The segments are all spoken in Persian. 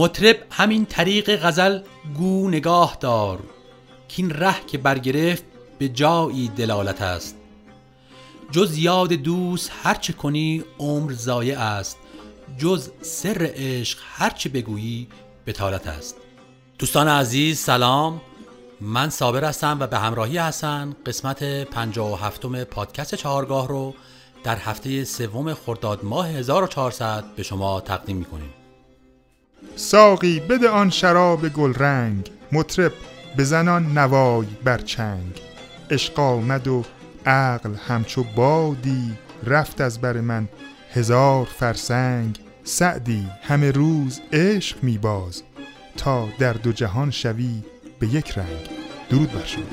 مطرب همین طریق غزل گو نگاه دار که این ره که برگرفت به جایی دلالت است. جز یاد دوست هرچه کنی عمر ضایع است، جز سر عشق هرچه بگویی بطالت است. دوستان عزیز سلام، من صابر هستم و به همراهی حسن قسمت 57 پادکست چهارگاه رو در هفته سوم خرداد ماه 1400 به شما تقدیم میکنیم. ساقی بده آن شراب گل رنگ، مطرب بزنان نوای بر چنگ. عشق آمد و عقل همچو بادی، رفت از بر من 1000 فرسنگ. سعدی همه روز عشق میباز، تا در دو جهان شوی به یک رنگ. درود بر شما.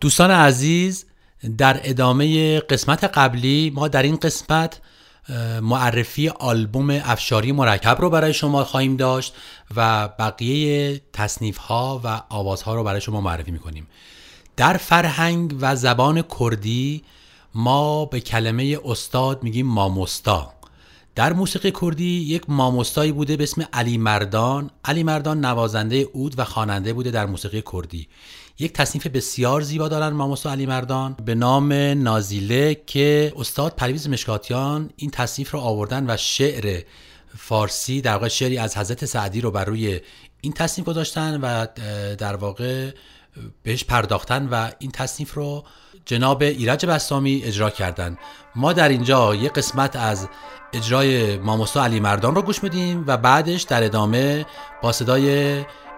دوستان عزیز، در ادامه قسمت قبلی ما در این قسمت معرفی آلبوم افشاری مرکب رو برای شما خواهیم داشت و بقیه تصنیف‌ها و آوازها رو برای شما معرفی می‌کنیم. در فرهنگ و زبان کردی ما به کلمه استاد میگیم ماموستا. در موسیقی کردی یک ماموستایی بوده به اسم علی مردان. علی مردان نوازنده عود و خواننده بوده در موسیقی کردی. یک تصنیف بسیار زیبا دارن ماموستا علی مردان به نام نازی لی که استاد پرویز مشکاتیان این تصنیف رو آوردن و شعر فارسی، در واقع شعری از حضرت سعدی رو بر روی این تصنیف گذاشتن و در واقع بهش پرداختن و این تصنیف رو جناب ایرج بستامی اجرا کردن. ما در اینجا یک قسمت از اجرای ماموستا علی مردان رو گوش میدیم و بعدش در ادامه با صدای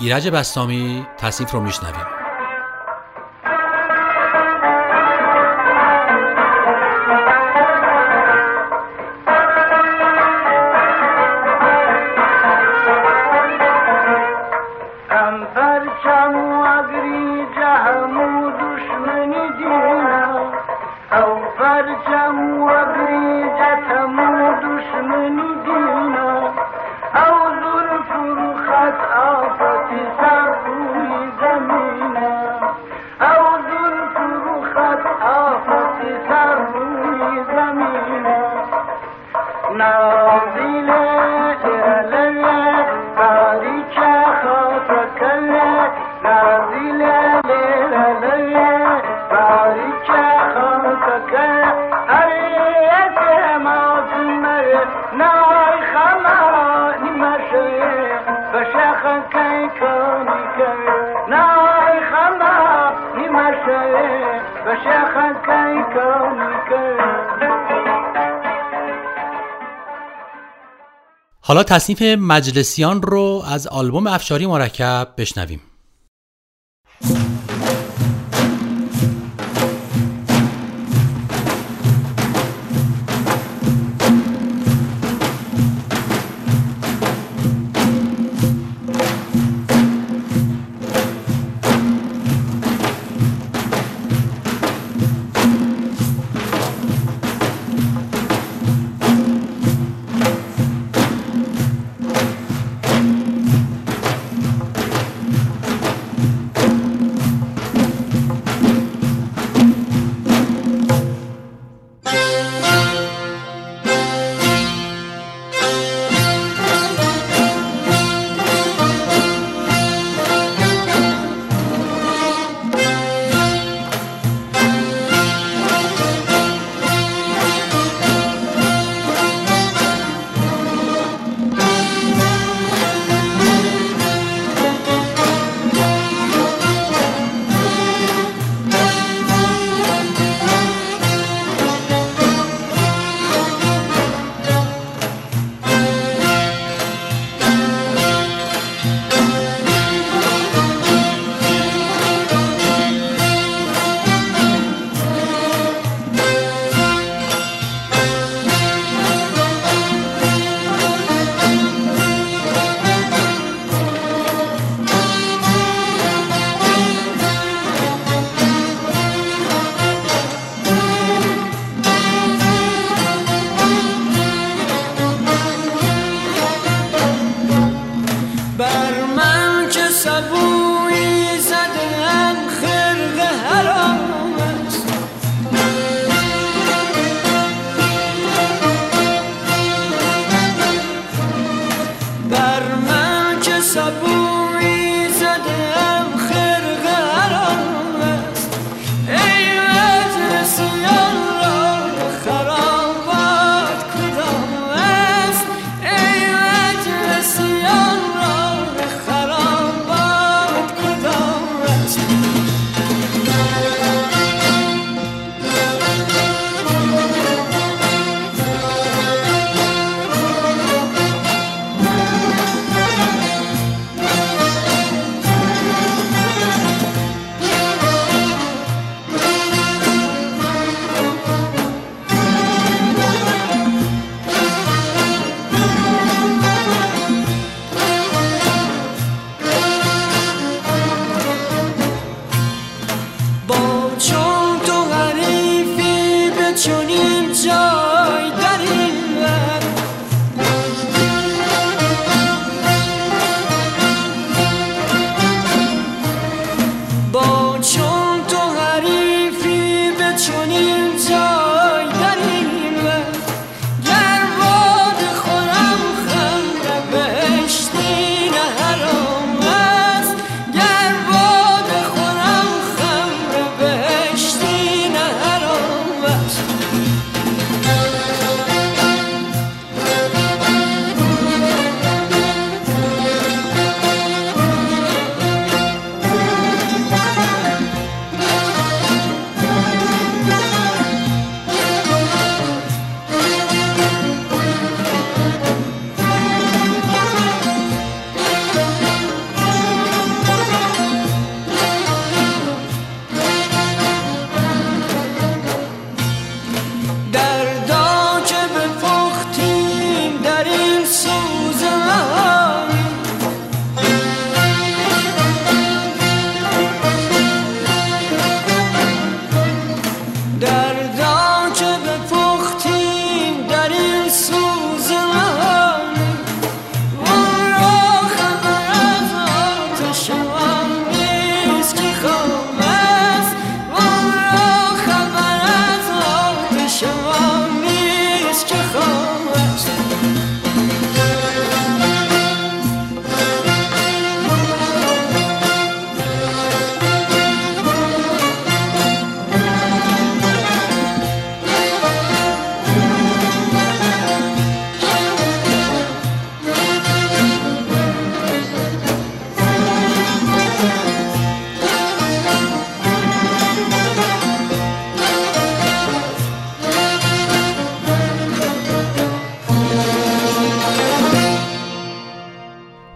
ایرج بستامی تصنیف رو میشنویم. حالا تصنیف مجلسیان رو از آلبوم افشاری مرکب بشنویم.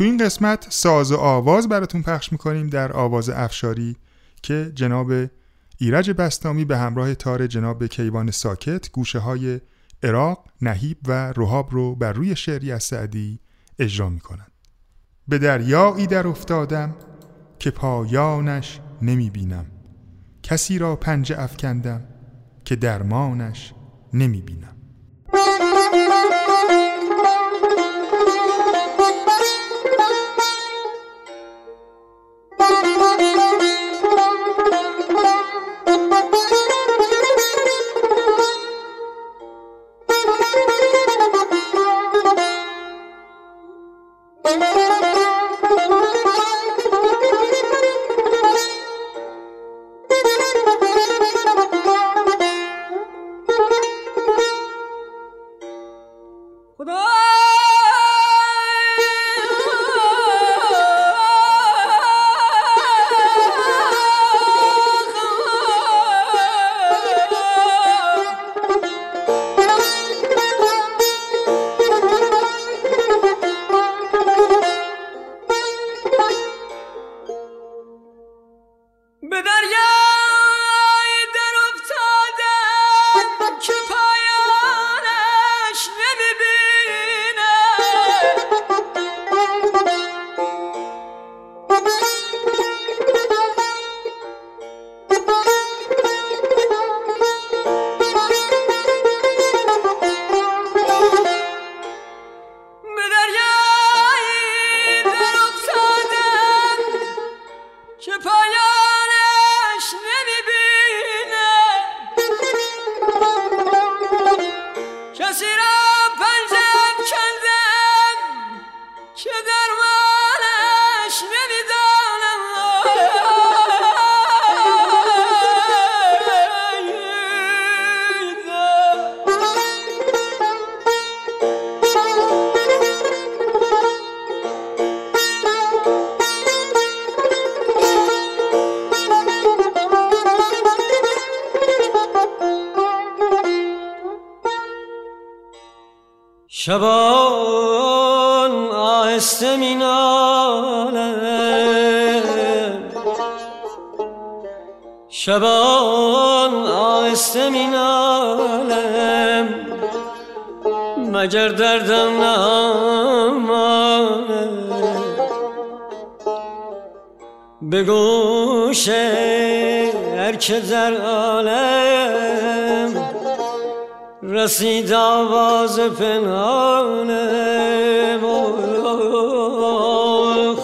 تو این قسمت ساز و آواز براتون پخش میکنیم در آواز افشاری که جناب ایرج بستامی به همراه تار جناب کیوان ساکت گوشه های عراق، نهیب و رهاب رو بر روی شعری از سعدی اجرا میکنند. به دریایی در افتادم که پایانش نمیبینم، کسی را پنجه افکندم که درمانش نمیبینم. شبان آهسته می نالد، شبان آهسته می نالم، مگر دردم نماند. به گوش هر که در عالم رسید آواز پنهانم، آخ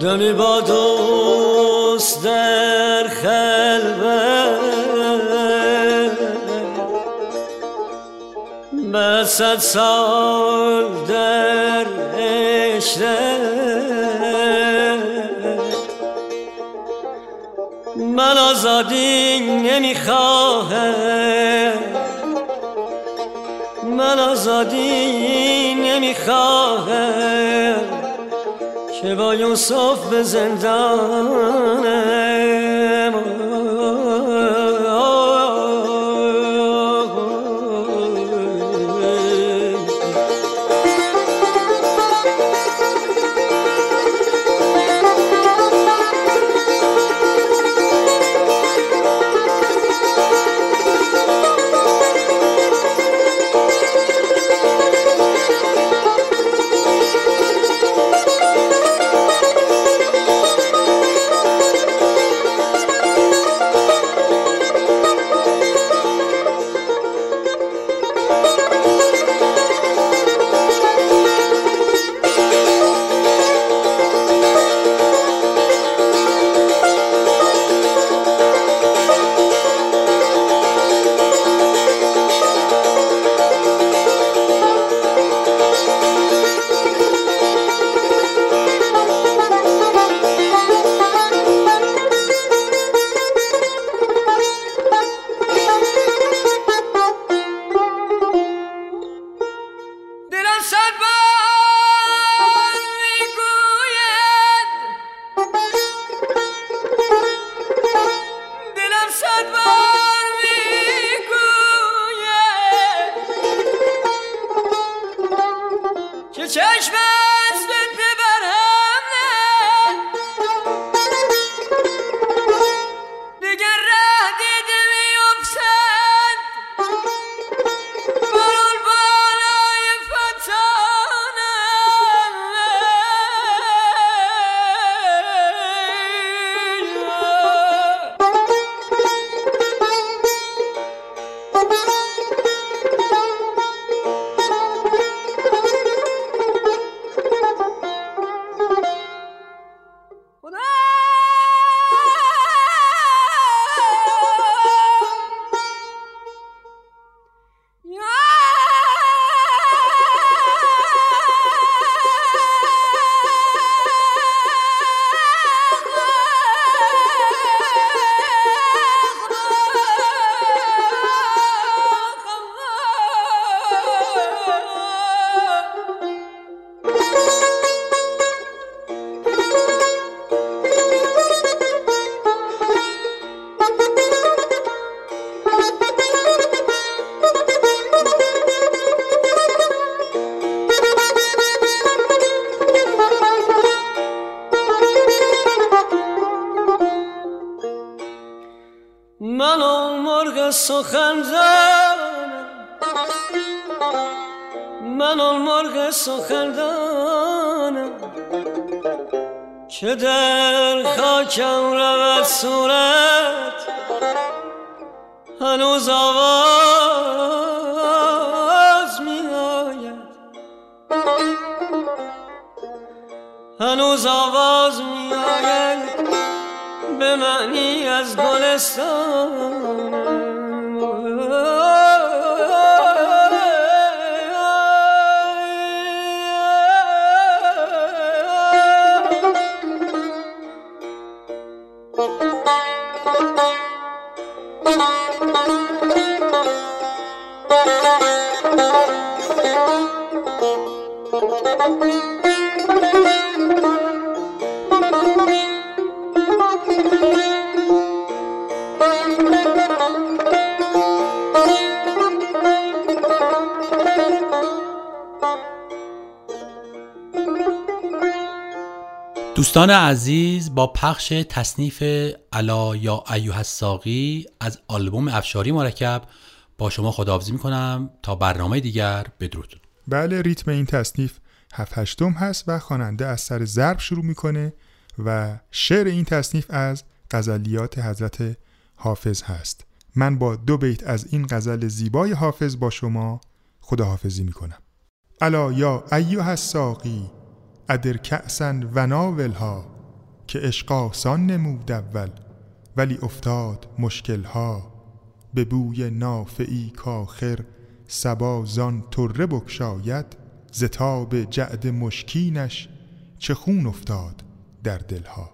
دمی با دوست در خلوت، به 100 سال در عشرت. من آزادی نمیخواهم، من آزادی نمیخواهم که با یوسف به زندانم. دوستان عزیز، با پخش تصنیف الا یا ایها الساقی از آلبوم افشاری مرکب با شما خداحافظی میکنم تا برنامه دیگر. بدرود. بله، ریتم این تصنیف 7/8 هست و خواننده از سر ضرب شروع میکنه و شعر این تصنیف از غزلیات حضرت حافظ هست. من با دو بیت از این غزل زیبای حافظ با شما خداحافظی میکنم. الا یا ایها الساقی ادر کأسن و ناولها که عشق آسان نمود اول ولی افتاد مشکلها به بوی نافعی کاخر صبا زان طره بکشاید ز تاب جعد مشکینش چه خون افتاد در دلها.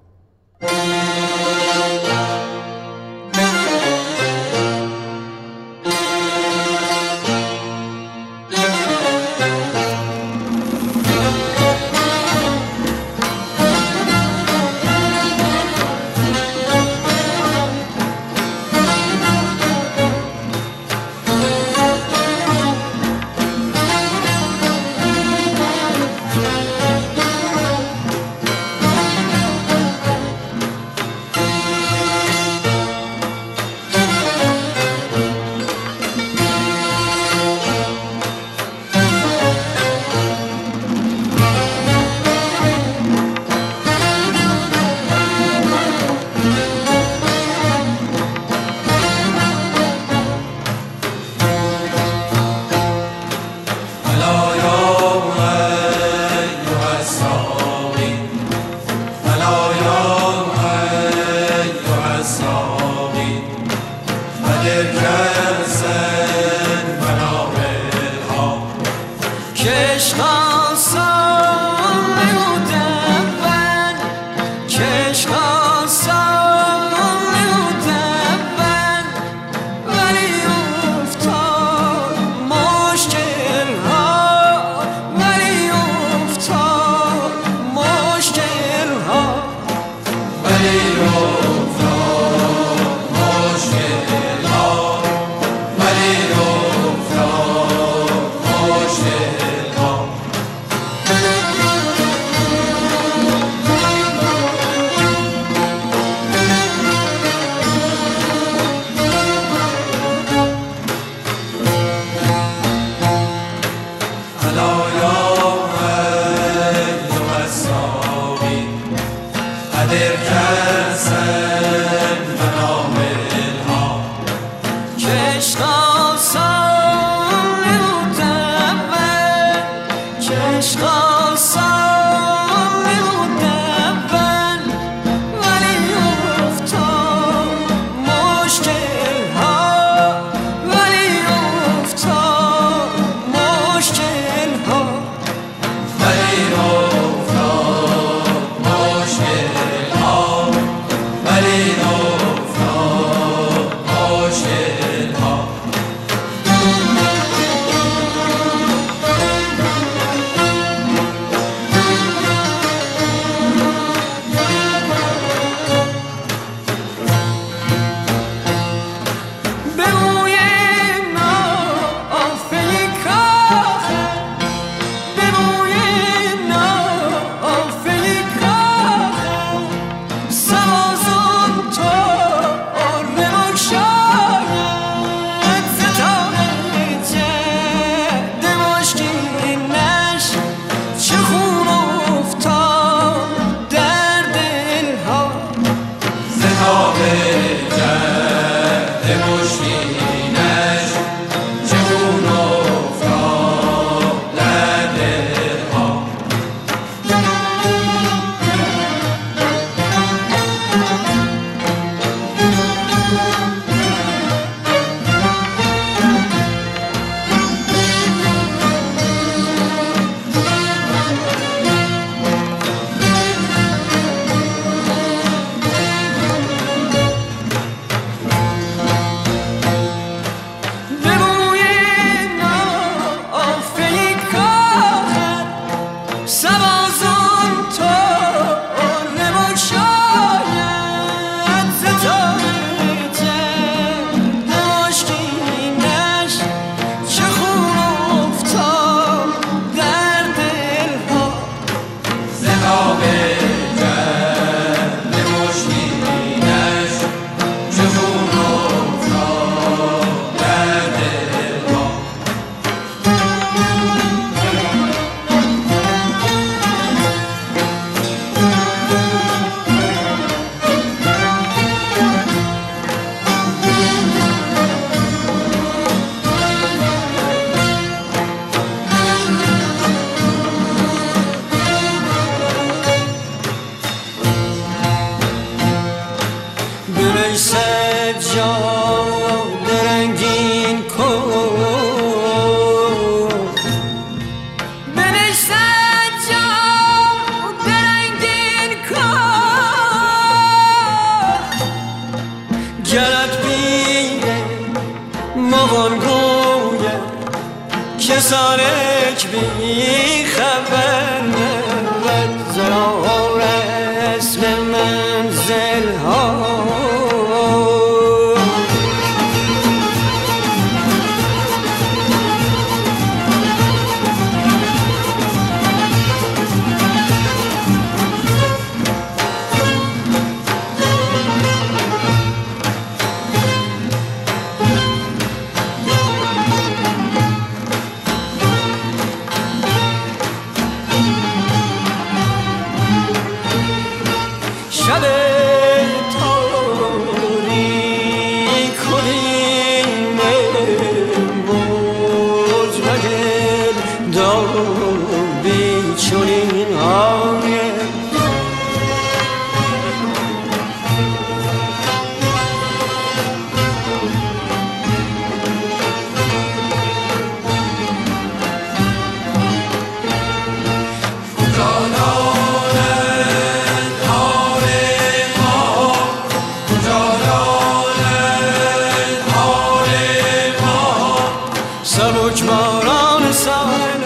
سبک باران ساحل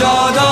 سجادا